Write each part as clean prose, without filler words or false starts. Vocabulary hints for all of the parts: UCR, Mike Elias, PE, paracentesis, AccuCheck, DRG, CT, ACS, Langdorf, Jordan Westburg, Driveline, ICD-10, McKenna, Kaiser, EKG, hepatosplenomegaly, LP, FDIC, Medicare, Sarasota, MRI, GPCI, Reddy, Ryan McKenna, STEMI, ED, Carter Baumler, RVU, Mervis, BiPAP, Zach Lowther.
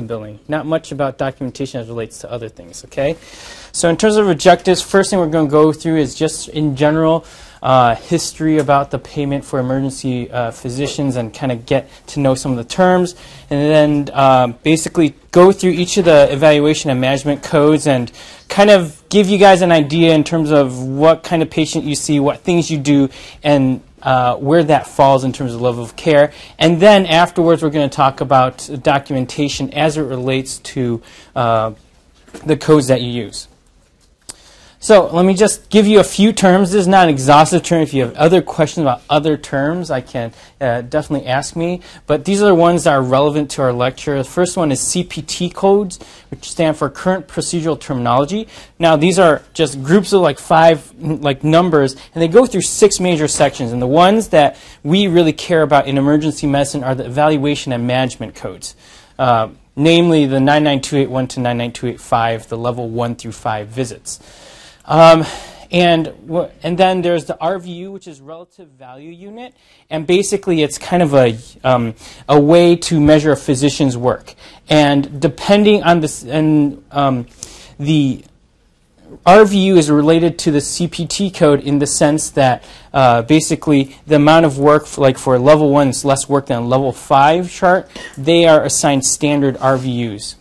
to billing, not much about documentation as relates to other things, okay? So in terms of objectives, first thing we're going to go through is just in general history about the payment for emergency physicians and kind of get to know some of the terms, and then basically go through each of the evaluation and management codes and kind of give you guys an idea in terms of what kind of patient you see, what things you do, and where that falls in terms of level of care. And then afterwards we're going to talk about documentation as it relates to the codes that you use. So let me just give you a few terms. This is not an exhaustive term. If you have other questions about other terms, I can definitely ask me. But these are the ones that are relevant to our lecture. The first one is CPT codes, which stand for Current Procedural Terminology. Now these are just groups of like five numbers, and they go through six major sections. And the ones that we really care about in emergency medicine are the evaluation and management codes. Namely the 99281 to 99285, the level 1 through 5 visits. And then there's the RVU, which is relative value unit, and basically it's kind of a way to measure a physician's work. And depending on this, and the RVU is related to the CPT code in the sense that basically the amount of work, for level 1 is less work than a level 5 chart. They are assigned standard RVUs.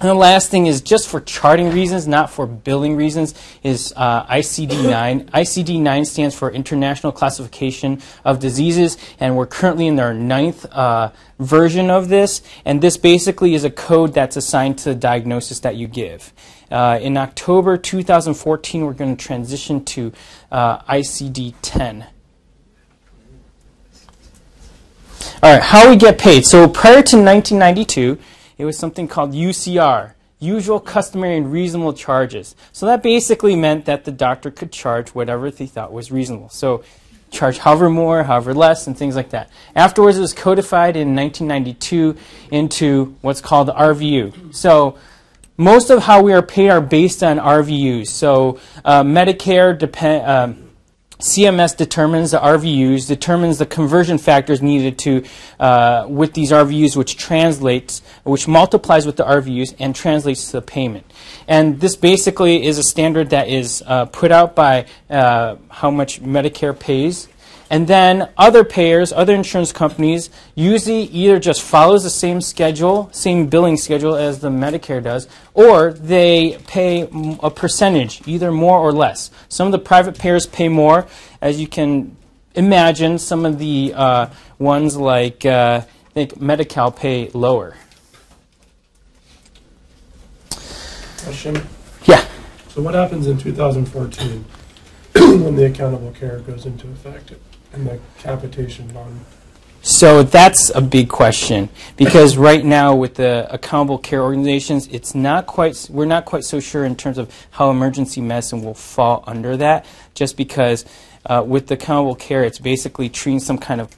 And the last thing is just for charting reasons, not for billing reasons, is ICD-9. ICD-9 stands for International Classification of Diseases, and we're currently in our 9th version of this. And this basically is a code that's assigned to the diagnosis that you give. In October 2014, we're going to transition to ICD-10. All right, how we get paid. So prior to 1992, it was something called UCR, Usual, Customary, and Reasonable Charges. So that basically meant that the doctor could charge whatever they thought was reasonable. So charge however more, however less, and things like that. Afterwards, it was codified in 1992 into what's called the RVU. So most of how we are paid are based on RVUs. So Medicare CMS determines the RVUs, determines the conversion factors needed to with these RVUs, which multiplies with the RVUs and translates to the payment. And this basically is a standard that is put out by how much Medicare pays. And then other payers, other insurance companies, usually either just follows the same schedule, same billing schedule as the Medicare does, or they pay a percentage, either more or less. Some of the private payers pay more. As you can imagine, some of the ones like I think Medi-Cal pay lower. Question? Yeah. So what happens in 2014 when the accountable care goes into effect? And the capitation bond. So that's a big question, because right now with the accountable care organizations, it's not quite, we're not quite so sure in terms of how emergency medicine will fall under that, just because with the accountable care, it's basically treating some kind of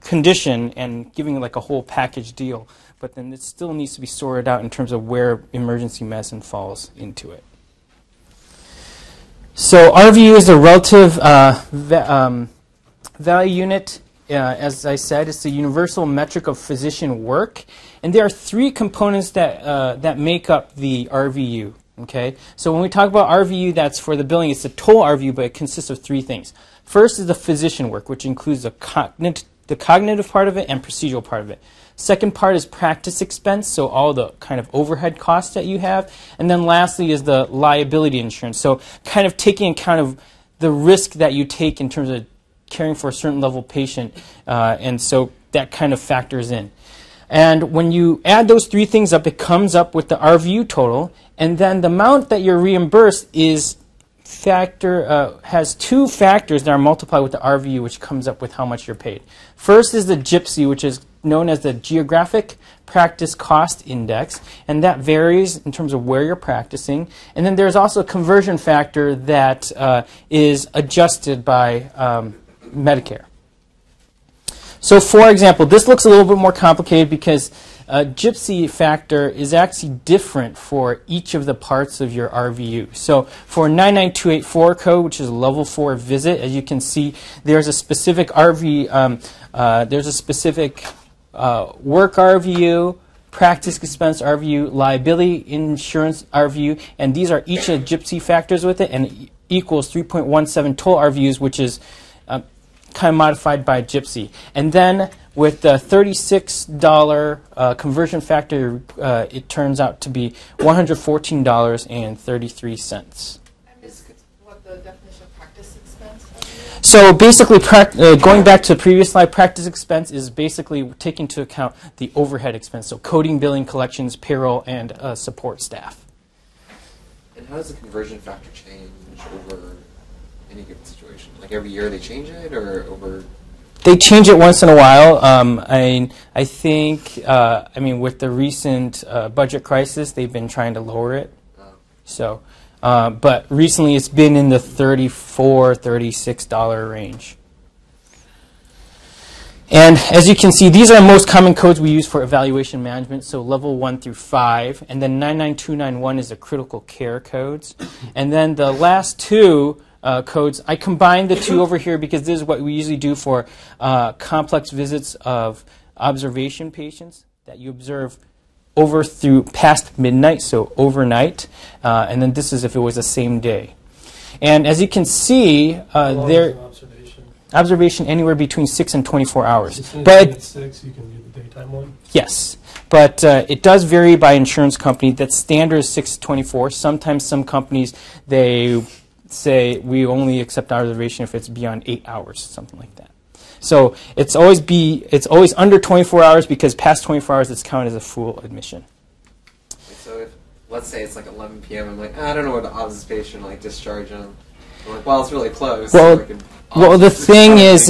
condition and giving like a whole package deal, but then it still needs to be sorted out in terms of where emergency medicine falls into it. So RVU is a relative value unit. As I said, it's the universal metric of physician work, and there are three components that that make up the RVU. Okay, so when we talk about RVU, that's for the billing. It's the total RVU, but it consists of three things. First is the physician work, which includes the cognitive part of it and procedural part of it. Second part is practice expense, so all the kind of overhead costs that you have. And then lastly is the liability insurance, so kind of taking account of the risk that you take in terms of caring for a certain level patient, and so that kind of factors in. And when you add those three things up, it comes up with the RVU total, and then the amount that you're reimbursed is has two factors that are multiplied with the RVU, which comes up with how much you're paid. First is the GPCI, which is known as the Geographic Practice Cost Index, and that varies in terms of where you're practicing. And then there's also a conversion factor that is adjusted by Medicare. So for example, this looks a little bit more complicated because GPCI factor is actually different for each of the parts of your RVU. So for 99284 code, which is a level 4 visit, as you can see, there's a specific work RVU, practice expense RVU, liability insurance RVU, and these are each of the GPCI factors with it, and it equals 3.17 total RVUs, which is kind of modified by GPCI. And then with the $36 conversion factor, it turns out to be $114.33. And is what the definition of practice expense is? So basically, going back to the previous slide, practice expense is basically taking into account the overhead expense, so coding, billing, collections, payroll, and support staff. And how does the conversion factor change over any given situation? Like every year they change it, or over? They change it once in a while. I think, with the recent budget crisis, they've been trying to lower it. Oh. So, but recently it's been in the $34, $36 range. And as you can see, these are the most common codes we use for evaluation management, so level 1 through 5. And then 99291 is the critical care codes. And then the last two codes. I combined the two over here because this is what we usually do for complex visits of observation patients that you observe over through past midnight, so overnight. And then this is if it was the same day. And as you can see, there observation anywhere between 6 and 24 hours. So but at 6, you can do the daytime one? Yes. But it does vary by insurance company. That standard is 6 to 24. Sometimes some companies, they say we only accept observation if it's beyond 8 hours, something like that. So it's always under 24 hours because past 24 hours it's counted as a full admission. So if let's say it's like 11 p.m. I'm like, I don't know where to obs this patient, like discharge them. I'm like, well, it's really close. Well, so the thing is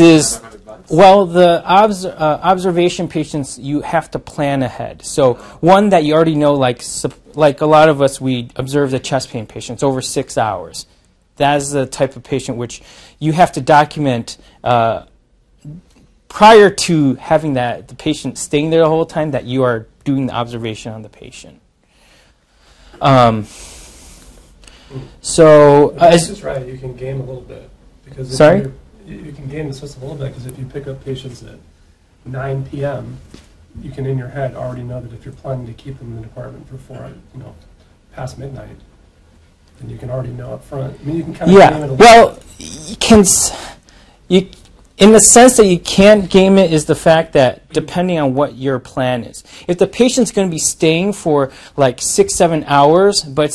well, the observation patients, you have to plan ahead. So one that you already know, like a lot of us, we observe the chest pain patients over 6 hours. That is the type of patient which you have to document prior to having the patient staying there the whole time that you are doing the observation on the patient. This is right. You can game a little bit because you can game the system a little bit because if you pick up patients at 9 p.m., you can in your head already know that if you're planning to keep them in the department for past midnight. And you can already know up front. I mean, you can kind of game it a little bit. In the sense that you can't game it is the fact that depending on what your plan is. If the patient's going to be staying for like 6, 7 hours, but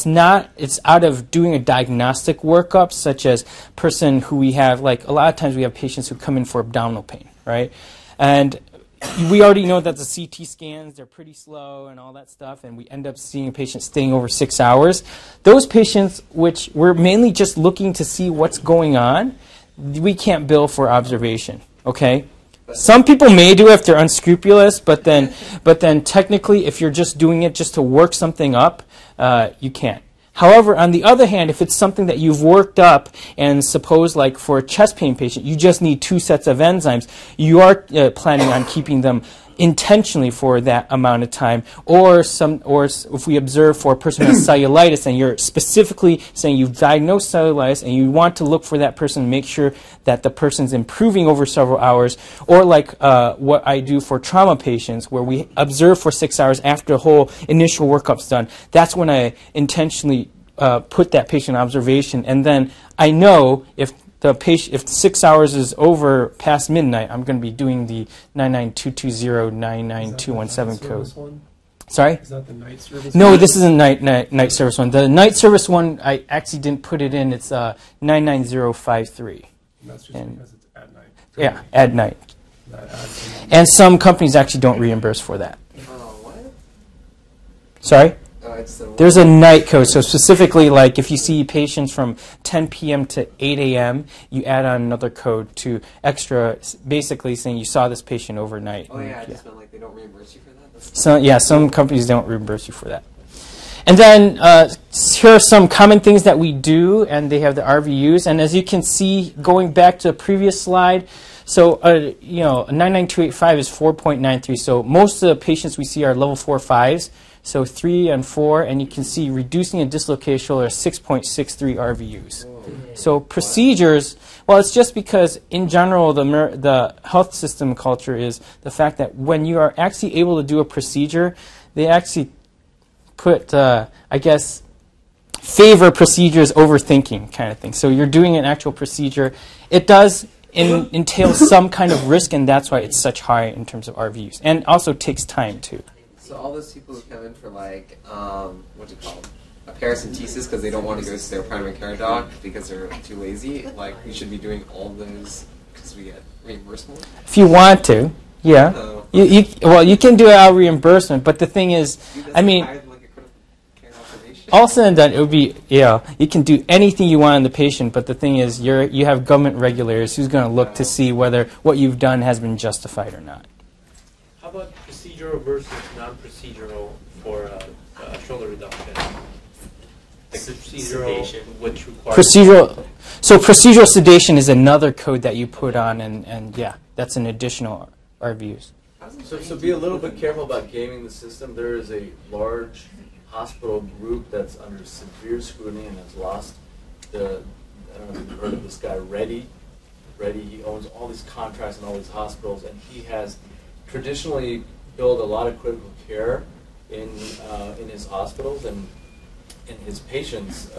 it's out of doing a diagnostic workup, such as person who we have, like a lot of times we have patients who come in for abdominal pain, right? And we already know that the CT scans, they're pretty slow and all that stuff, and we end up seeing a patient staying over 6 hours. Those patients, which we're mainly just looking to see what's going on, we can't bill for observation, okay? Some people may do if they're unscrupulous, but then technically if you're just doing it just to work something up, you can't. However, on the other hand, if it's something that you've worked up, and suppose like for a chest pain patient, you just need 2 sets of enzymes, you are planning on keeping them intentionally for that amount of time. Or if we observe for a person who has cellulitis, and you're specifically saying you've diagnosed cellulitis, and you want to look for that person to make sure that the person's improving over several hours, or like what I do for trauma patients, where we observe for 6 hours after the whole initial workup's done. That's when I intentionally put that patient in observation, and then I know if 6 hours is over past midnight, I'm going to be doing the 99220-99217 code. One? Sorry? Is that the night service? No, this isn't night service one. The night service one, I actually didn't put it in. It's 99053. And that's just because it's at night. So yeah, at night. And some companies actually don't reimburse for that. What? Sorry? There's a night code, so specifically like if you see patients from 10 p.m. to 8 a.m., you add on another code to extra, basically saying you saw this patient overnight. Oh, yeah, I just feel like they don't reimburse you for that. Some companies don't reimburse you for that. And then here are some common things that we do, and they have the RVUs. And as you can see, going back to the previous slide, so 99285 is 4.93, so most of the patients we see are level 4 5s. So 3 and 4, and you can see reducing a dislocated shoulder is 6.63 RVUs. Whoa. So procedures, well, it's just because in general the health system culture is the fact that when you are actually able to do a procedure, they actually put, I guess, favor procedures over thinking kind of thing. So you're doing an actual procedure. It does entail some kind of risk, and that's why it's such high in terms of RVUs. And also takes time, too. So all those people who come in for, like, what's it called? A paracentesis because they don't want to go to their primary care doc because they're too lazy. Like, we should be doing all those because we get reimbursement? If you want to, yeah. No. You can do it out of reimbursement, but the thing is, I mean, all said and done, it would be, yeah, you can do anything you want on the patient, but the thing is, you have government regulators who's going to look to see whether what you've done has been justified or not. How about procedural versus non-procedural for shoulder reduction? Like procedural, which requires procedural. So procedural sedation is another code that you put on, and yeah, that's an additional RVUs. So be a little bit careful about gaming the system. There is a large hospital group that's under severe scrutiny and has lost the, I don't know if you've heard of this guy, Reddy. Reddy, he owns all these contracts in all these hospitals, and he has traditionally built a lot of critical care in his hospitals, and his patients,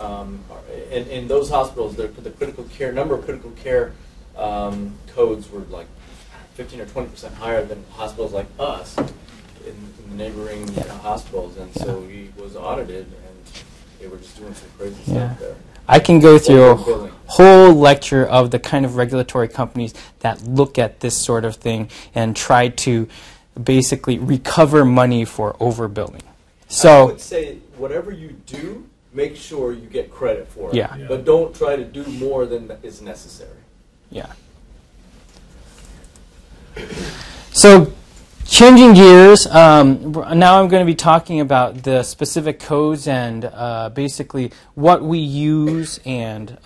in those hospitals, the critical care, number of critical care codes were like 15 or 20% higher than hospitals like us. In the neighboring hospitals, and so he was audited, and they were just doing some crazy stuff there. I can go through a whole lecture of the kind of regulatory companies that look at this sort of thing and try to basically recover money for overbilling. So I would say whatever you do, make sure you get credit for it, but don't try to do more than is necessary. Yeah. So, changing gears, now I'm going to be talking about the specific codes and basically what we use, and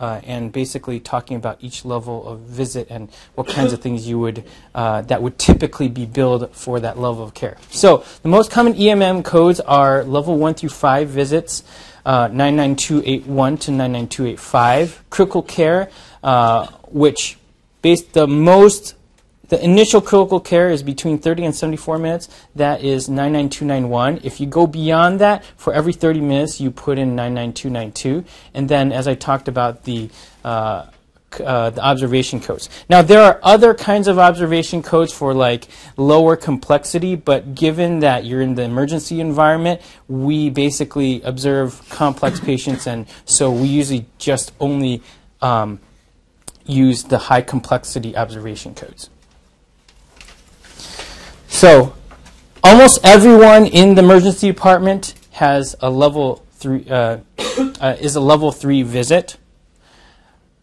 basically talking about each level of visit and what kinds of things you would that would typically be billed for that level of care. So the most common EMM codes are level 1 through 5 visits, 99281 to 99285. Critical care, which based the initial critical care is between 30 and 74 minutes. That is 99291. If you go beyond that, for every 30 minutes, you put in 99292. And then, as I talked about, the observation codes. Now, there are other kinds of observation codes for, like, lower complexity. But given that you're in the emergency environment, we basically observe complex patients. And so we usually just only use the high complexity observation codes. So almost everyone in the emergency department has a level 3 is a level 3 visit.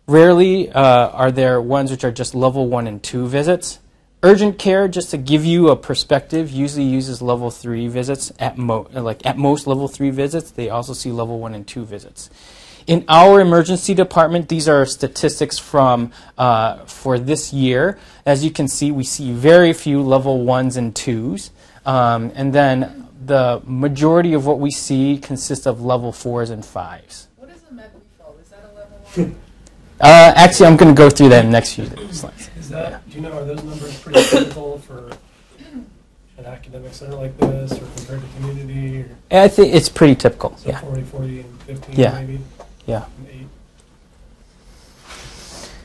Rarely are there ones which are just level 1 and 2 visits. Urgent care, just to give you a perspective, usually uses level 3 visits at most level 3 visits. They also see level 1 and 2 visits. In our emergency department, these are statistics from for this year. As you can see, we see very few level 1s and 2s. And then the majority of what we see consists of level 4s and 5s. What is a medley fold? Is that a level 1? Actually, I'm going to go through that in the next few slides. Do you know, are those numbers pretty typical for an academic center like this or compared to community? Or? I think it's pretty typical. So 40 and 15 maybe? Yeah.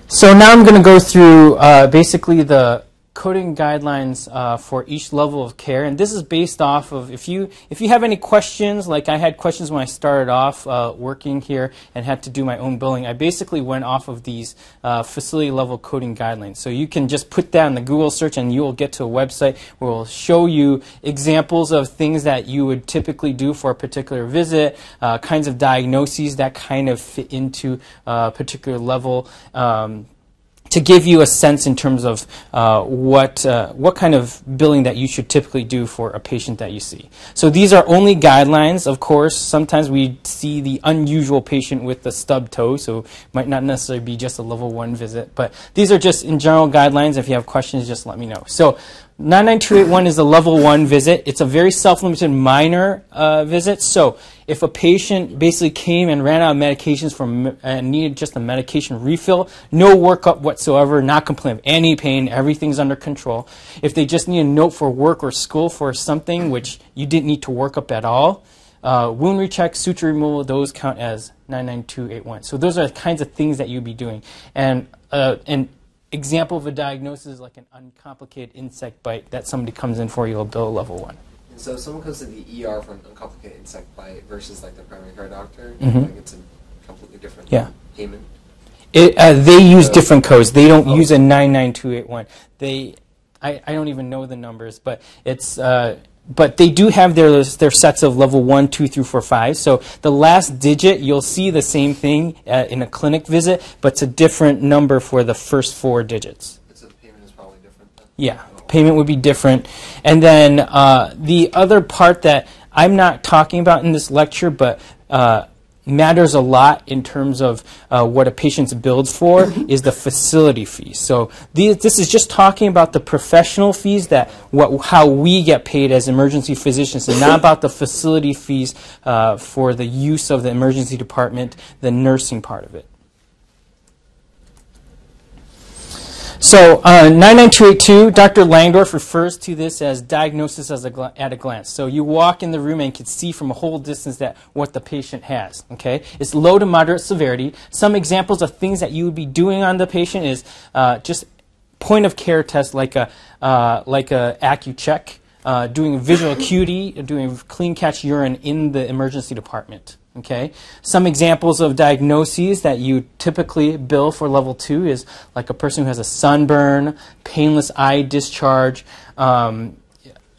So now I'm going to go through basically the coding guidelines for each level of care, and this is based off of if you have any questions. Like I had questions when I started off working here and had to do my own billing. I basically went off of these facility level coding guidelines. So you can just put that in the Google search, and you will get to a website where we'll show you examples of things that you would typically do for a particular visit, kinds of diagnoses that kind of fit into a particular level. To give you a sense in terms of what kind of billing that you should typically do for a patient that you see. So these are only guidelines, of course. Sometimes we see the unusual patient with the stub toe, so it might not necessarily be just a level 1 visit. But these are just in general guidelines. If you have questions, just let me know. So 99281 is a level 1 visit. It's a very self-limited minor visit. So if a patient basically came and ran out of medications and needed just a medication refill, no workup whatsoever, not complaining of any pain, everything's under control. If they just need a note for work or school for something which you didn't need to work up at all, wound recheck, suture removal, those count as 99281. So those are the kinds of things that you'd be doing. And an example of a diagnosis is like an uncomplicated insect bite that somebody comes in for, you'll do level 1. And so if someone comes to the ER for an uncomplicated insect bite versus like the primary care doctor, mm-hmm. like it's a completely different payment? They use different codes. They don't use a 99281. I don't even know the numbers, but it's... But they do have their sets of level 1, 2, 3, 4, 5. So the last digit, you'll see the same thing in a clinic visit, but it's a different number for the first 4 digits. So the payment is probably different then? Yeah, the payment would be different. And then the other part that I'm not talking about in this lecture, but matters a lot in terms of what a patient's billed for is the facility fee. So this is just talking about the professional fees, that how we get paid as emergency physicians, and not about the facility fees for the use of the emergency department, the nursing part of it. So 99282, Dr. Langdorf refers to this as diagnosis at a glance. So you walk in the room and can see from a whole distance that what the patient has. Okay, it's low to moderate severity. Some examples of things that you would be doing on the patient is just point of care tests like a AccuCheck, doing visual acuity, doing clean catch urine in the emergency department. Okay. Some examples of diagnoses that you typically bill for level 2 is like a person who has a sunburn, painless eye discharge,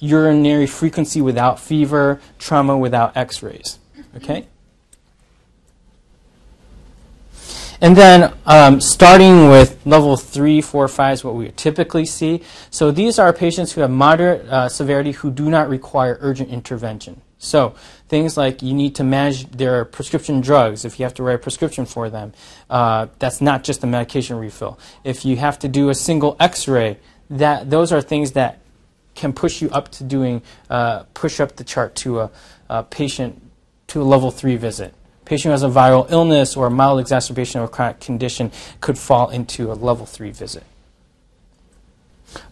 urinary frequency without fever, trauma without x-rays. Okay. And then starting with level 3, 4, 5 is what we typically see. So these are patients who have moderate severity who do not require urgent intervention. So things like you need to manage their prescription drugs if you have to write a prescription for them. That's not just a medication refill. If you have to do a single x-ray, those are things that can push you up to doing, push up the chart to a patient to a level 3 visit. A patient who has a viral illness or a mild exacerbation of a chronic condition could fall into a level 3 visit.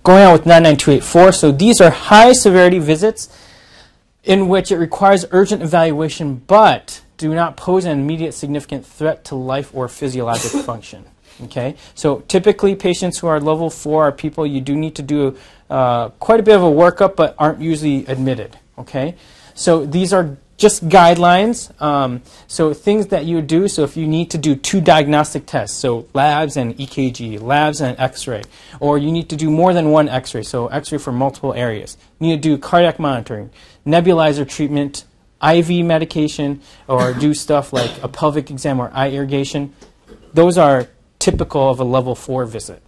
Going on with 99284, so these are high severity visits in which it requires urgent evaluation but do not pose an immediate significant threat to life or physiologic function. Okay? So typically patients who are level 4 are people you do need to do quite a bit of a workup but aren't usually admitted. Okay? So these are just guidelines. So things that you do, so if you need to do 2 diagnostic tests, so labs and EKG, labs and x-ray, or you need to do more than 1 x-ray, so x-ray for multiple areas. You need to do cardiac monitoring, nebulizer treatment, IV medication, or do stuff like a pelvic exam or eye irrigation. Those are typical of a level 4 visit.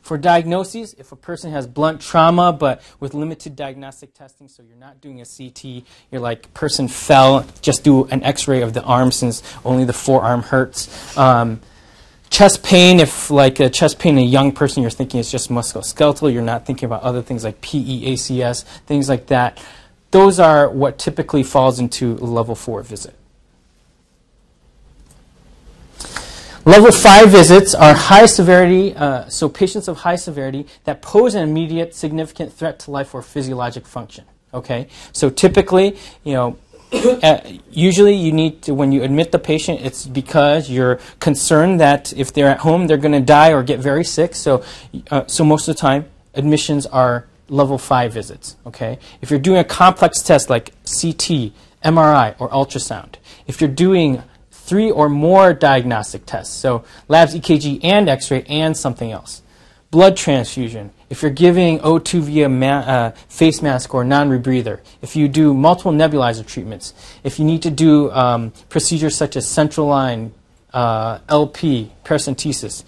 For diagnoses, if a person has blunt trauma but with limited diagnostic testing, so you're not doing a CT, you're like, person fell, just do an x-ray of the arm since only the forearm hurts. Chest pain, if like a chest pain in a young person, you're thinking it's just musculoskeletal, you're not thinking about other things like PE, ACS, things like that. Those are what typically falls into a level 4 visit. Level 5 visits are high severity, so patients of high severity that pose an immediate significant threat to life or physiologic function. Okay, so typically, you know, usually you need to, when you admit the patient, it's because you're concerned that if they're at home, they're going to die or get very sick. So, most of the time, admissions are level 5 visits. Okay, if you're doing a complex test like CT, MRI, or ultrasound, if you're doing 3 or more diagnostic tests, so labs, EKG, and x-ray, and something else. Blood transfusion, if you're giving O2 via face mask or non-rebreather, if you do multiple nebulizer treatments, if you need to do procedures such as central line, LP, paracentesis.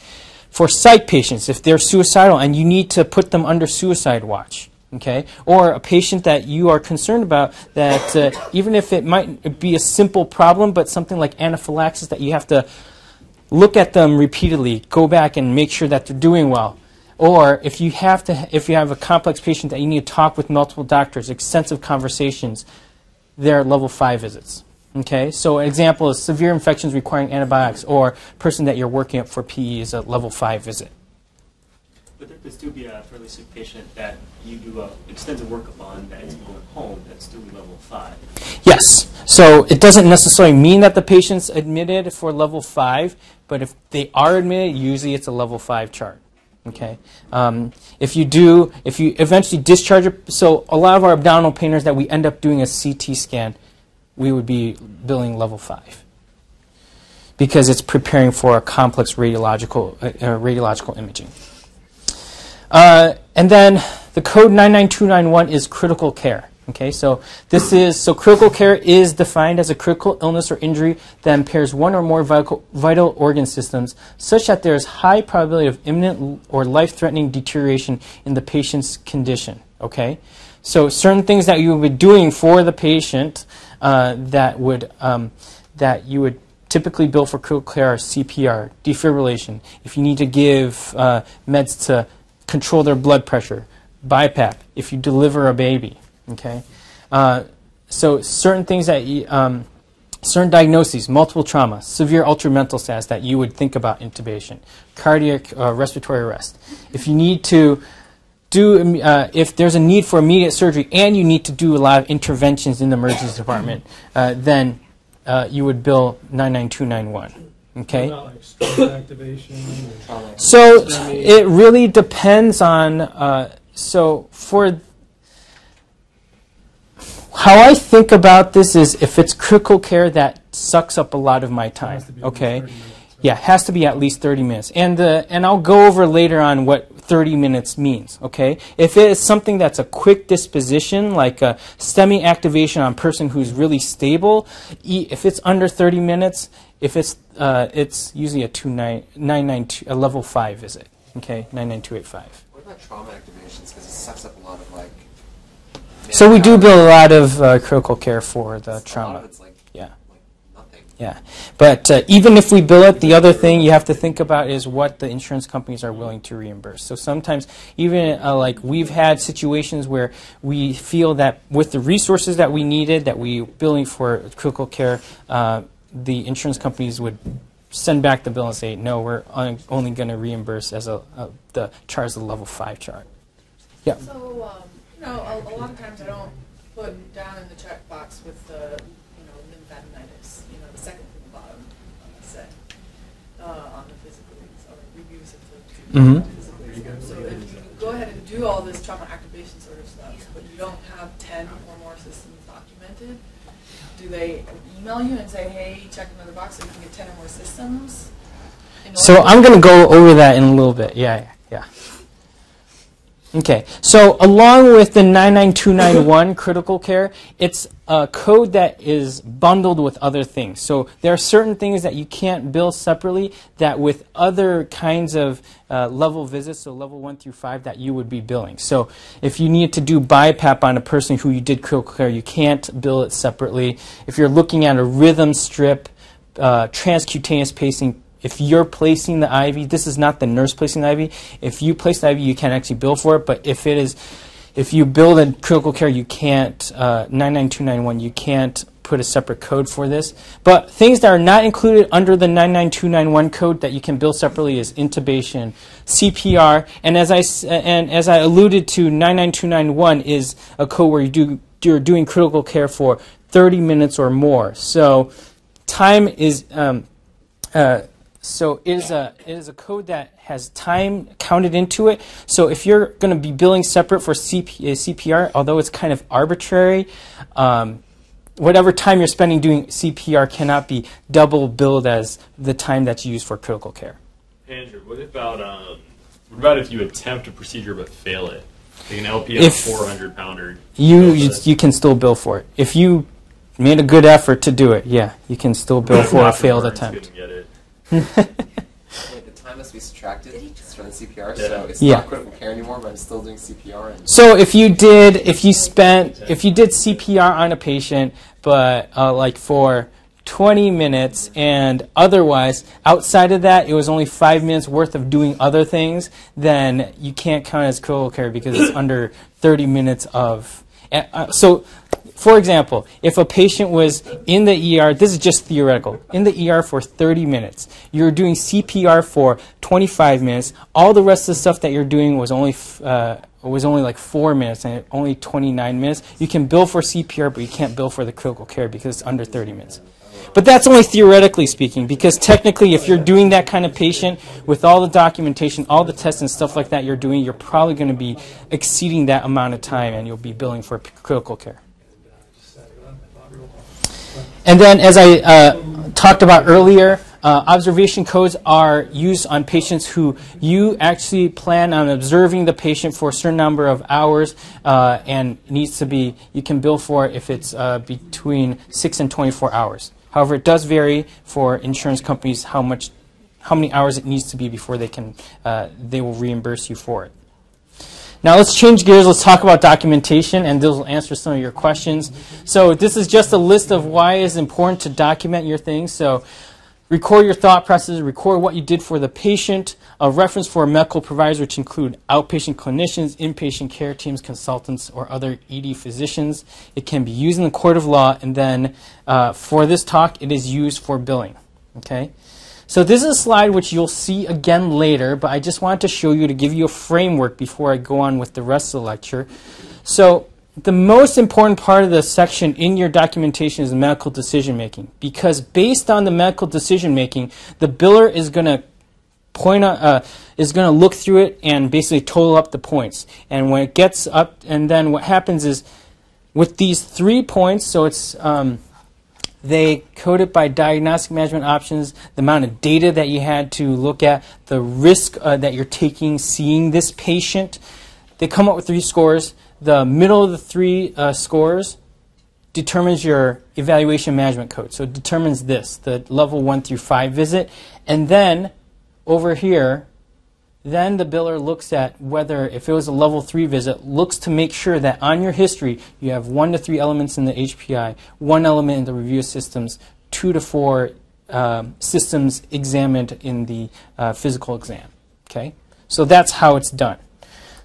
For psych patients, if they're suicidal and you need to put them under suicide watch. Okay, or a patient that you are concerned about that even if it might be a simple problem, but something like anaphylaxis that you have to look at them repeatedly, go back and make sure that they're doing well. Or if you have a complex patient that you need to talk with multiple doctors, extensive conversations, they're level 5 visits. Okay, so an example is severe infections requiring antibiotics, or person that you're working up for PE is a level 5 visit. But there could still be a fairly sick patient that you do extensive work upon that is going home, that's still level 5. Yes. So it doesn't necessarily mean that the patient's admitted for level 5, but if they are admitted, usually it's a level 5 chart. Okay. If you eventually discharge it, so a lot of our abdominal painters that we end up doing a CT scan, we would be billing level 5 because it's preparing for a complex radiological imaging. And then the code 99291 is critical care. Okay, so critical care is defined as a critical illness or injury that impairs one or more vital organ systems such that there is high probability of imminent or life-threatening deterioration in the patient's condition. Okay, so certain things that you would be doing for the patient that you would typically bill for critical care are CPR, defibrillation, if you need to give meds to control their blood pressure, BiPAP, if you deliver a baby. Okay, so certain things that certain diagnoses, multiple trauma, severe altered mental status that you would think about intubation, cardiac respiratory arrest. If you need to do, if there's a need for immediate surgery and you need to do a lot of interventions in the emergency department, then you would bill 99291. Okay. So it really depends on How I think about this is if it's critical care that sucks up a lot of my time, okay? Minutes, right? Yeah, it has to be at least 30 minutes. And I'll go over later on what 30 minutes means, okay? If it is something that's a quick disposition, like a STEMI activation on a person who's really stable, if it's under 30 minutes, if it's usually a 992, a level 5 visit, okay? 99285. What about trauma activations? Because it sucks up a lot of, like, so we do bill a lot of critical care for the trauma. A lot of it's like nothing. Yeah, but even if we bill it, the other thing you have to think about is what the insurance companies are willing to reimburse. So sometimes, even like we've had situations where we feel that with the resources that we needed, that we billing for critical care, the insurance companies would send back the bill and say, no, we're only going to reimburse as the charge of the level 5 chart. Yeah. So, no, a lot of times I don't put down in the checkbox with the, lymphadennitis, the second from the bottom on the set, on the physical or reviews of the physical exam. So if you go ahead and do all this trauma activation sort of stuff, but you don't have 10 or more systems documented, do they email you and say, hey, check another box so you can get 10 or more systems? So I'm going to go over that in a little bit. Yeah. Okay, so along with the 99291 critical care, it's a code that is bundled with other things. So there are certain things that you can't bill separately that with other kinds of level visits, so level 1 through 5, that you would be billing. So if you need to do BiPAP on a person who you did critical care, you can't bill it separately. If you're looking at a rhythm strip, transcutaneous pacing, if you're placing the IV, this is not the nurse placing the IV. If you place the IV, you can't actually bill for it. But if you bill in critical care, you can't 99291. You can't put a separate code for this. But things that are not included under the 99291 code that you can bill separately is intubation, CPR, and as I alluded to, 99291 is a code where you're doing critical care for 30 minutes or more. So time is So it is a code that has time counted into it. So if you're going to be billing separate for CPR, although it's kind of arbitrary, whatever time you're spending doing CPR cannot be double billed as the time that's used for critical care. Andrew, what about if you attempt a procedure but fail it? Like an LP on a 400-pounder. You can still bill for it. If you made a good effort to do it, yeah, you can still bill for a failed attempt. Wait, the time must be subtracted from the CPR, so it's not critical care anymore, but I'm still doing CPR. So if you did CPR on a patient, but like for 20 minutes, and otherwise, outside of that, it was only 5 minutes worth of doing other things, then you can't count as critical care because it's under 30 minutes of... so, for example, if a patient was in the ER, this is just theoretical, in the ER for 30 minutes, you're doing CPR for 25 minutes, all the rest of the stuff that you're doing was only like 4 minutes and only 29 minutes, you can bill for CPR, but you can't bill for the critical care because it's under 30 minutes. But that's only theoretically speaking, because technically if you're doing that kind of patient with all the documentation, all the tests and stuff like that you're doing, you're probably going to be exceeding that amount of time and you'll be billing for critical care. And then as I talked about earlier, observation codes are used on patients who you actually plan on observing the patient for a certain number of hours and needs to be, you can bill for it if it's between 6 and 24 hours. However, it does vary for insurance companies how many hours it needs to be before they can they will reimburse you for it. Now let's change gears. Let's talk about documentation, and those will answer some of your questions. So this is just a list of why it's important to document your things. So record your thought processes, record what you did for the patient, a reference for medical providers, which include outpatient clinicians, inpatient care teams, consultants, or other ED physicians. It can be used in the court of law, and then for this talk, it is used for billing. Okay. So this is a slide which you'll see again later, but I just wanted to show you to give you a framework before I go on with the rest of the lecture. So the most important part of this section in your documentation is medical decision making, because based on the medical decision making, the biller is going to look through it and basically total up the points. And when it gets up, and then what happens is with these 3 points, so it's they code it by diagnostic management options, the amount of data that you had to look at, the risk that you're taking seeing this patient. They come up with 3 scores. The middle of the 3 scores determines your evaluation management code. So it determines this, the level 1 through 5 visit. And then over here, then the biller looks at whether, if it was a level 3 visit, looks to make sure that on your history you have 1 to 3 elements in the HPI, 1 element in the review of systems, 2 to 4 systems examined in the physical exam. Okay, so that's how it's done.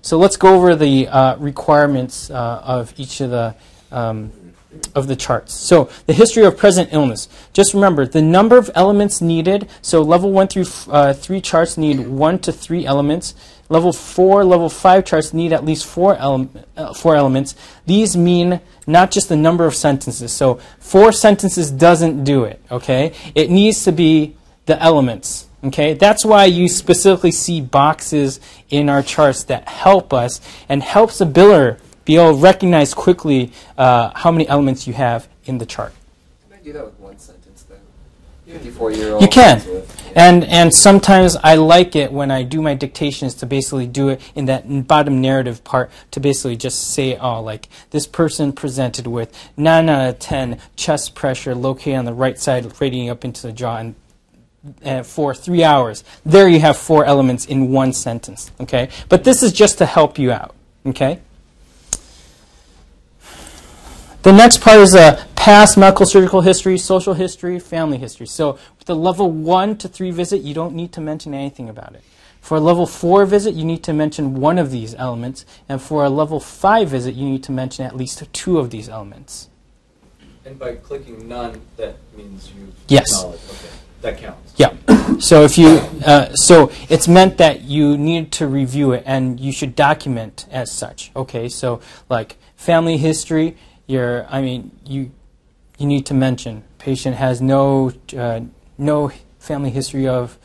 So let's go over the requirements of each of the charts. So the history of present illness. Just remember the number of elements needed. So level 1 through 3 charts need 1 to 3 elements. Level 4, level 5 charts need at least 4 elements. These mean not just the number of sentences. So 4 sentences doesn't do it. Okay, it needs to be the elements. Okay, that's why you specifically see boxes in our charts that help us and helps the biller be able to recognize quickly how many elements you have in the chart. Can I do that with 1 sentence then? 54-year-old. You can. With, yeah. And sometimes I like it when I do my dictations to basically do it in that bottom narrative part to basically just say it all. Like this person presented with 9 out of 10 chest pressure located on the right side radiating up into the jaw and for 3 hours. There you have 4 elements in 1 sentence. Okay, but this is just to help you out. Okay. The next part is past medical surgical history, social history, family history. So with the level 1 to 3 visit, you don't need to mention anything about it. For a level 4 visit, you need to mention 1 of these elements, and for a level 5 visit, you need to mention at least 2 of these elements. And by clicking none, that means you acknowledge. Okay. That counts. Yeah. So if you, so it's meant that you need to review it and you should document as such. Okay. So like family history, you need to mention patient has no family history of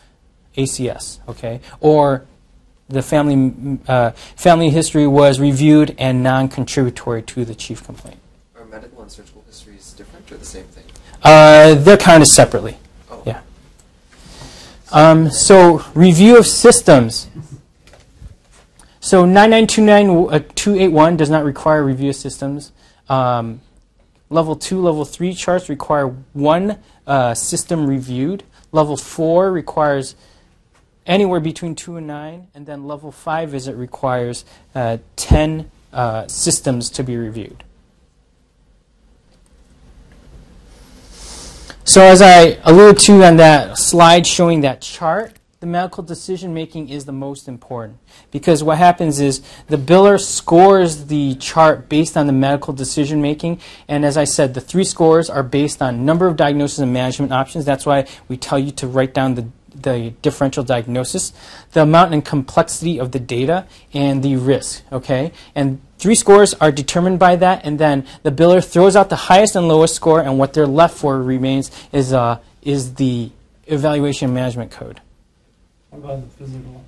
ACS. Okay. Or the family history was reviewed and non-contributory to the chief complaint. Are medical and surgical histories different or the same thing? They're kind of separately. So review of systems. So 9929281 does not require review of systems. Level 2, level 3 charts require 1 system reviewed. Level 4 requires anywhere between 2 and 9. And then level 5 visit requires 10 systems to be reviewed. So as I alluded to on that slide showing that chart, the medical decision making is the most important, because what happens is the biller scores the chart based on the medical decision making, and as I said, the three scores are based on number of diagnoses and management options. That's why we tell you to write down the differential diagnosis, the amount and complexity of the data, and the risk, okay? And three scores are determined by that, and then the biller throws out the highest and lowest score, and what they're left for remains is the evaluation management code. What about the physical?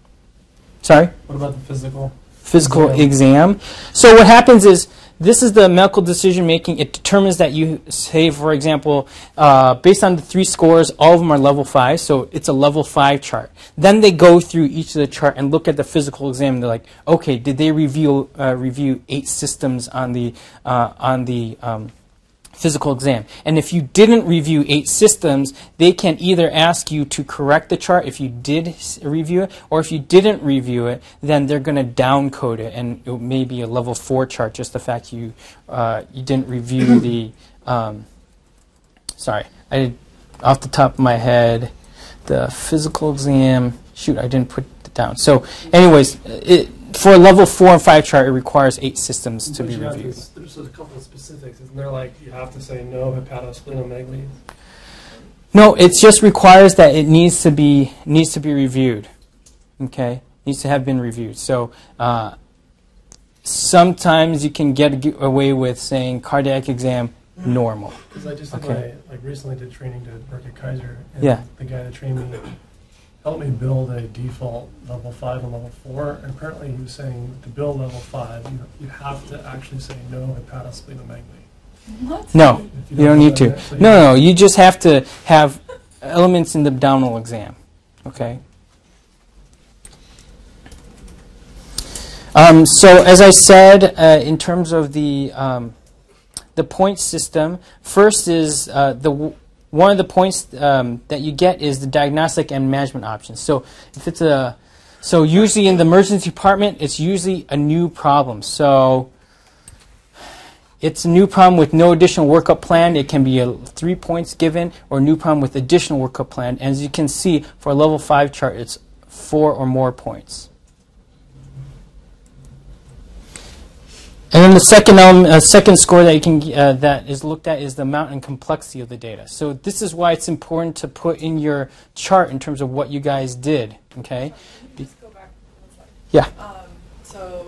Sorry? What about the physical? Physical exam. So what happens is, this is the medical decision making. It determines that you say, for example, based on the three scores, all of them are level 5, so it's a level 5 chart. Then they go through each of the chart and look at the physical exam. And they're like, okay, did they review 8 systems on the physical exam? And if you didn't review 8 systems, they can either ask you to correct the chart if you did review it, or if you didn't review it, then they're going to downcode it, and it may be a level 4 chart, just the fact you didn't review the off the top of my head, the physical exam, shoot, I didn't put it down. So anyways, for a level 4 and 5 chart, it requires 8 systems to be reviewed. There's a couple of specifics, isn't there? Like, you have to say no hepatosplenomegaly. No, it just requires that it needs to be reviewed. Okay, needs to have been reviewed. So sometimes you can get away with saying cardiac exam normal. Because I just recently did training to work at Kaiser, and the guy that trained me helped me build a default level 5 and level 4, and apparently he was saying to build level 5, you have to actually say no hepatosplenomegaly. What? No, you don't need to. No, you just have to have elements in the abdominal exam, okay? So as I said, in terms of the point system, first is one of the points that you get is the diagnostic and management options. So if it's so usually in the emergency department, it's usually a new problem. So it's a new problem with no additional workup plan. It can be 3 points given, or a new problem with additional workup plan. And as you can see, for a level 5 chart, it's 4 or more points. And then the second score that you can that is looked at is the amount and complexity of the data. So this is why it's important to put in your chart in terms of what you guys did. Okay. Can you just go back to one slide? Yeah. So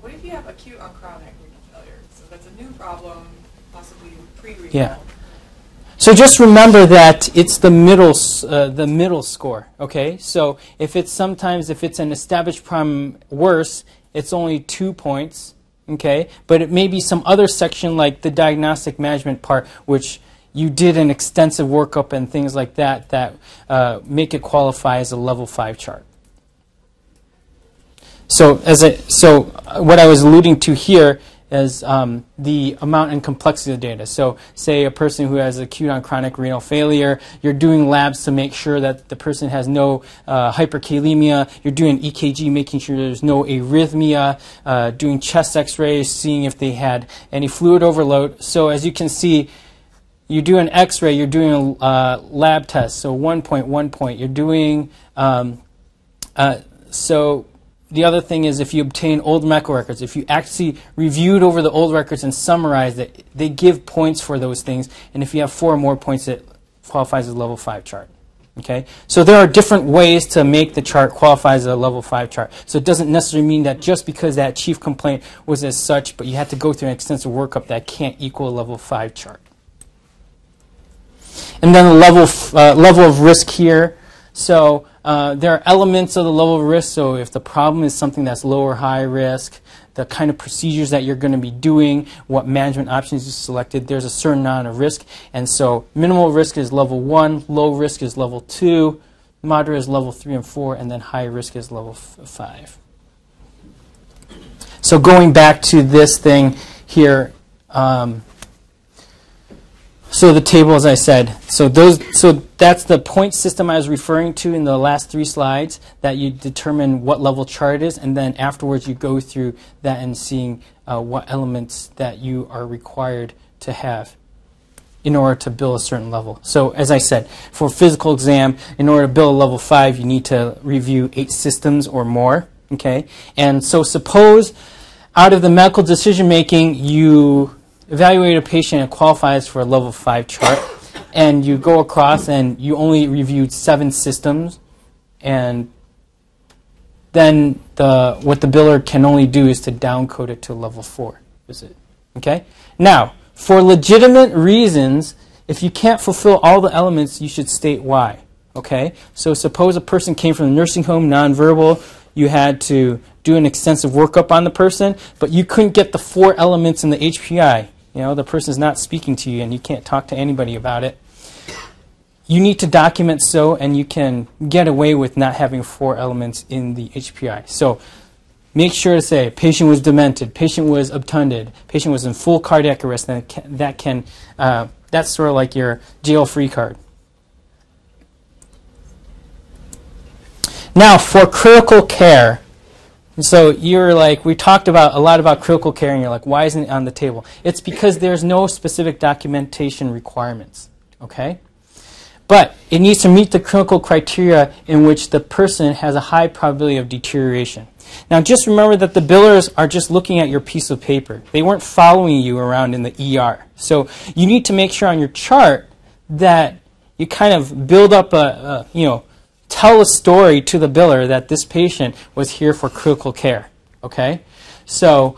what if you have acute on chronic renal failure? So that's a new problem, possibly pre-renal. Yeah. So just remember that it's the middle score. Okay. So if it's an established problem worse, it's only 2 points. Okay, but it may be some other section like the diagnostic management part, which you did an extensive workup and things like that that make it qualify as a level 5 chart. So what I was alluding to here is the amount and complexity of the data. So say a person who has acute on chronic renal failure, you're doing labs to make sure that the person has no hyperkalemia, you're doing EKG, making sure there's no arrhythmia, doing chest x-rays, seeing if they had any fluid overload. So as you can see, you do an x-ray, you're doing a lab test, so 1 point, 1 point. You're doing, the other thing is if you obtain old medical records, if you actually reviewed over the old records and summarized it, they give points for those things. And if you have 4 or more points, it qualifies as a level 5 chart. Okay? So there are different ways to make the chart qualify as a level 5 chart. So it doesn't necessarily mean that just because that chief complaint was as such, but you had to go through an extensive workup, that can't equal a level 5 chart. And then the level of risk here. So there are elements of the level of risk. So if the problem is something that's low or high risk, the kind of procedures that you're going to be doing, what management options you selected, there's a certain amount of risk. And so minimal risk is level 1, low risk is level 2, moderate is level 3 and 4, and then high risk is level 5. So going back to this thing here, so the table, as I said, so that's the point system I was referring to in the last 3 slides, that you determine what level chart is, and then afterwards you go through that and seeing what elements that you are required to have in order to bill a certain level. So as I said, for physical exam, in order to bill a level 5, you need to review 8 systems or more. Okay, and so suppose out of the medical decision making, you evaluate a patient and qualifies for a level 5 chart, and you go across and you only reviewed 7 systems, and then what the biller can only do is to downcode it to level 4 visit. Okay? Now, for legitimate reasons, if you can't fulfill all the elements, you should state why. Okay? So suppose a person came from the nursing home, nonverbal, you had to do an extensive workup on the person, but you couldn't get the 4 elements in the HPI. You know, the person's not speaking to you and you can't talk to anybody about it. You need to document so, and you can get away with not having 4 elements in the HPI. So make sure to say patient was demented, patient was obtunded, patient was in full cardiac arrest. That's sort of like your jail-free card. Now for critical care. So you're like, we talked about a lot about critical care, and you're like, why isn't it on the table? It's because there's no specific documentation requirements. Okay? But it needs to meet the clinical criteria in which the person has a high probability of deterioration. Now just remember that the billers are just looking at your piece of paper. They weren't following you around in the ER. So you need to make sure on your chart that you kind of build up tell a story to the biller that this patient was here for critical care. Okay? So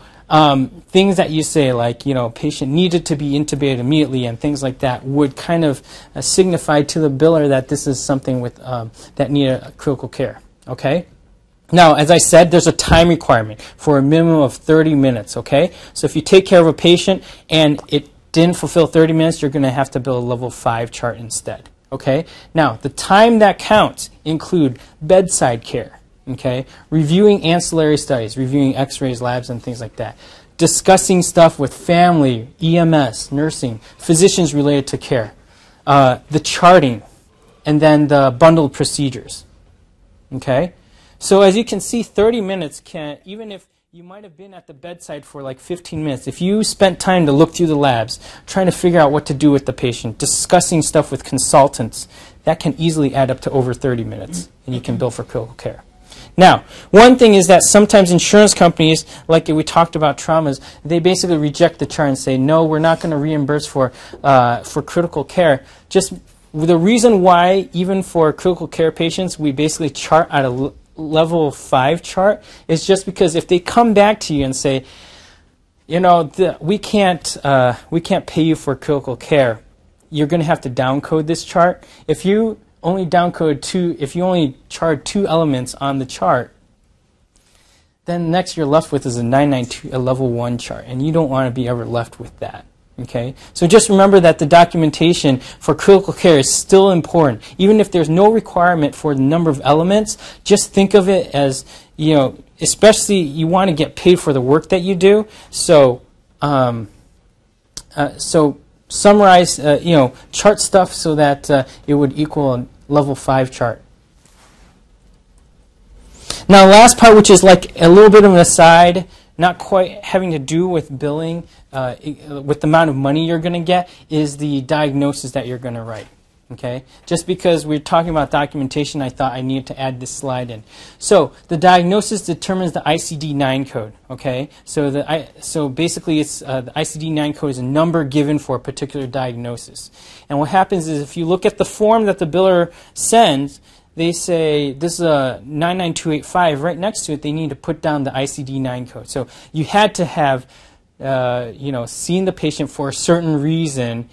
things that you say, like, you know, patient needed to be intubated immediately and things like that, would kind of signify to the biller that this is something with that needed critical care. Okay? Now, as I said, there's a time requirement for a minimum of 30 minutes. Okay? So if you take care of a patient and it didn't fulfill 30 minutes, you're going to have to build a level 5 chart instead. Okay? Now, the time that counts include bedside care. Okay, reviewing ancillary studies, reviewing x-rays, labs, and things like that. Discussing stuff with family, EMS, nursing, physicians related to care. The charting, and then the bundled procedures. Okay, so as you can see, 30 minutes can, even if you might have been at the bedside for like 15 minutes, if you spent time to look through the labs, trying to figure out what to do with the patient, discussing stuff with consultants, that can easily add up to over 30 minutes, and you can bill for critical care. Now, one thing is that sometimes insurance companies, like we talked about traumas, they basically reject the chart and say, no, we're not going to reimburse for critical care. Just the reason why, even for critical care patients, we basically chart at a level 5 chart is just because if they come back to you and say, you know, we can't pay you for critical care, you're going to have to downcode this chart. If you only downcode if you only chart two elements on the chart, then next you're left with is a 992, a level 1 chart, and you don't want to be ever left with that. Okay? So just remember that the documentation for critical care is still important. Even if there's no requirement for the number of elements, just think of it as, you know, especially you want to get paid for the work that you do. So summarize, chart stuff so that it would equal a level 5 chart. Now, last part, which is like a little bit of an aside, not quite having to do with billing, with the amount of money you're going to get, is the diagnosis that you're going to write. Okay? Just because we're talking about documentation, I thought I needed to add this slide in. So the diagnosis determines the ICD-9 code. Okay? So basically, it's the ICD-9 code is a number given for a particular diagnosis. And what happens is, if you look at the form that the biller sends, they say this is a 99285. Right next to it, they need to put down the ICD-9 code. So you had to have, seen the patient for a certain reason.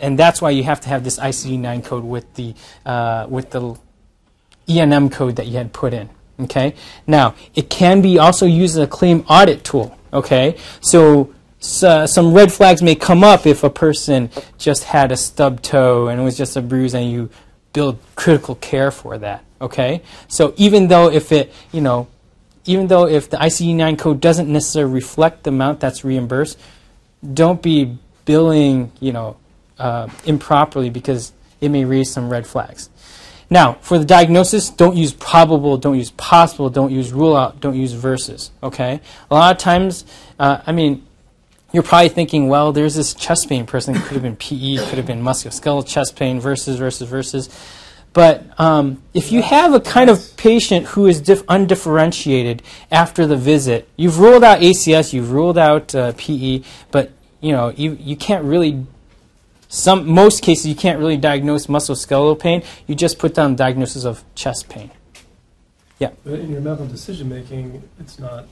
And that's why you have to have this ICD-9 code with the E&M code that you had put in. Okay. Now it can be also used as a claim audit tool. Okay. So some red flags may come up if a person just had a stub toe and it was just a bruise, and you build critical care for that. Okay. So even though if the ICD-9 code doesn't necessarily reflect the amount that's reimbursed, don't be billing, improperly, because it may raise some red flags. Now, for the diagnosis, don't use probable, don't use possible, don't use rule out, don't use versus. Okay? A lot of times, You're probably thinking, well, there's this chest pain person. It could have been PE, could have been musculoskeletal chest pain versus. But if you have a kind of patient who is undifferentiated after the visit, you've ruled out ACS, you've ruled out PE, but you know you can't really. Most cases you can't really diagnose musculoskeletal pain. You just put down diagnosis of chest pain. Yeah. But in your medical decision making, it's not.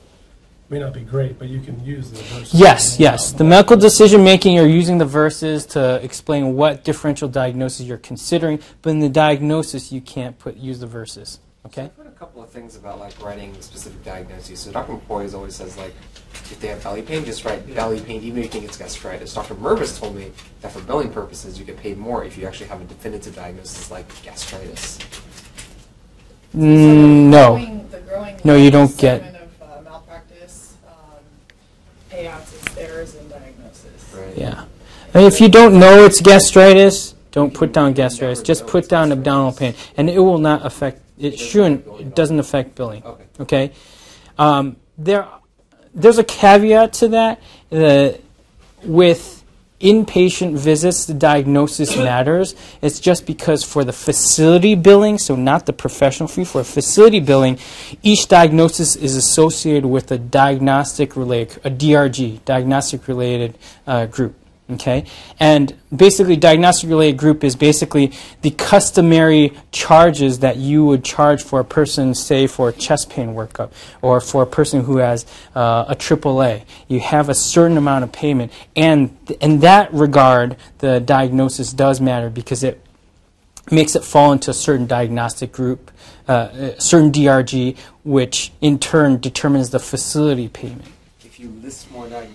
May not be great, but you can use the verses. Yes, yes. The medical decision making, you're using the verses to explain what differential diagnosis you're considering, but in the diagnosis you can't use the verses. Okay? So I've heard a couple of things about like writing specific diagnoses. So Dr. McCoy always says like if they have belly pain, just write belly pain, even if you think it's gastritis. Dr. Mervis told me that for billing purposes you get paid more if you actually have a definitive diagnosis like gastritis. So the growing you don't get payouts, it's errors in diagnosis. Right. Yeah. I mean, if you don't know it's gastritis, don't put down gastritis. Just put down abdominal pain. And it will not affect, it doesn't affect billing. Okay. Okay? There's a caveat to that. With inpatient visits, the diagnosis matters. It's just because for the facility billing, so not the professional fee, for facility billing, each diagnosis is associated with a diagnostic-related, a DRG, diagnostic-related group. Okay, and basically, diagnostic-related group is basically the customary charges that you would charge for a person, say, for a chest pain workup, or for a person who has a AAA. You have a certain amount of payment, and in that regard, the diagnosis does matter because it makes it fall into a certain diagnostic group, a certain DRG, which in turn determines the facility payment. If you list more diagnosis,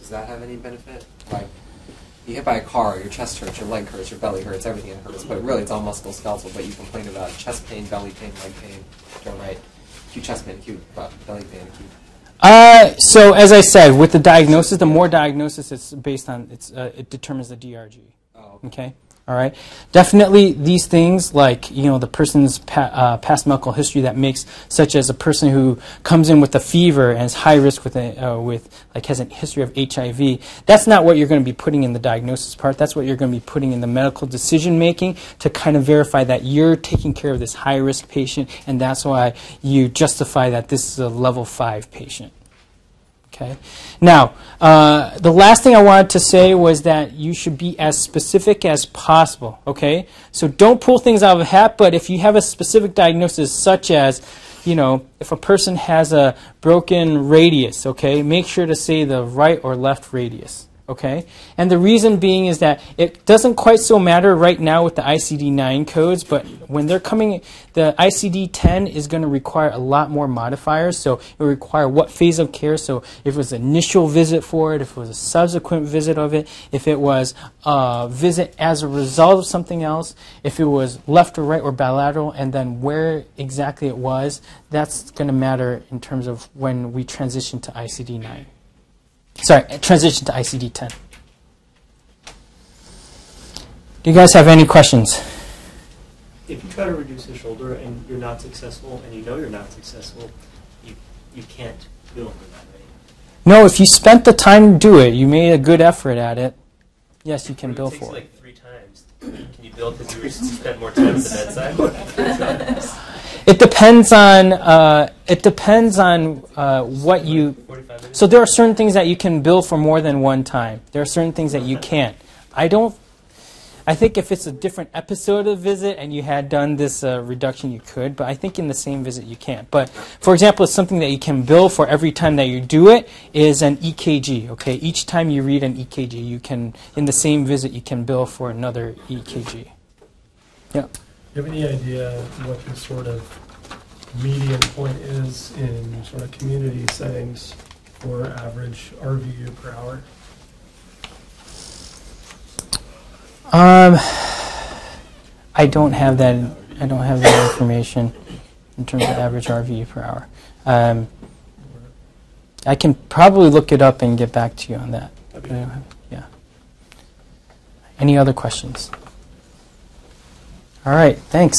does that have any benefit? Like, you hit by a car, your chest hurts, your leg hurts, your belly hurts, everything hurts, but really it's all musculoskeletal, but you complain about chest pain, belly pain, leg pain, don't write acute chest pain, acute belly pain, acute. So as I said, with the diagnosis, the more diagnosis it's based on, it determines the DRG. Oh, okay? All right. Definitely, these things like the person's past medical history that makes, such as a person who comes in with a fever and is high risk with has a history of HIV. That's not what you're going to be putting in the diagnosis part. That's what you're going to be putting in the medical decision making to kind of verify that you're taking care of this high risk patient, and that's why you justify that this is a level 5 patient. Okay. Now, the last thing I wanted to say was that you should be as specific as possible. Okay, so don't pull things out of a hat. But if you have a specific diagnosis, such as, if a person has a broken radius, okay, make sure to say the right or left radius. Okay, and the reason being is that it doesn't quite so matter right now with the ICD-9 codes, but when they're coming, the ICD-10 is going to require a lot more modifiers, so it will require what phase of care, so if it was an initial visit for it, if it was a subsequent visit of it, if it was a visit as a result of something else, if it was left or right or bilateral, and then where exactly it was, that's going to matter in terms of when we transition to ICD-9. Sorry, transition to ICD-10. Do you guys have any questions? If you try to reduce the shoulder and you're not successful, and you're not successful, you can't bill for that, right? No, if you spent the time to do it, you made a good effort at it, yes, you can bill for it. It takes like 3 times. Can you bill because you spend more time at the bedside? It depends on what you. So there are certain things that you can bill for more than one time. There are certain things that you can't. I think if it's a different episode of the visit and you had done this reduction, you could. But I think in the same visit you can't. But for example, it's something that you can bill for every time that you do it is an EKG. Okay, each time you read an EKG, you can in the same visit you can bill for another EKG. Yeah. Do you have any idea what the sort of median point is in sort of community settings for average RVU per hour? I don't have that information in terms of average RVU per hour. I can probably look it up and get back to you on that. Yeah. Any other questions? All right, thanks.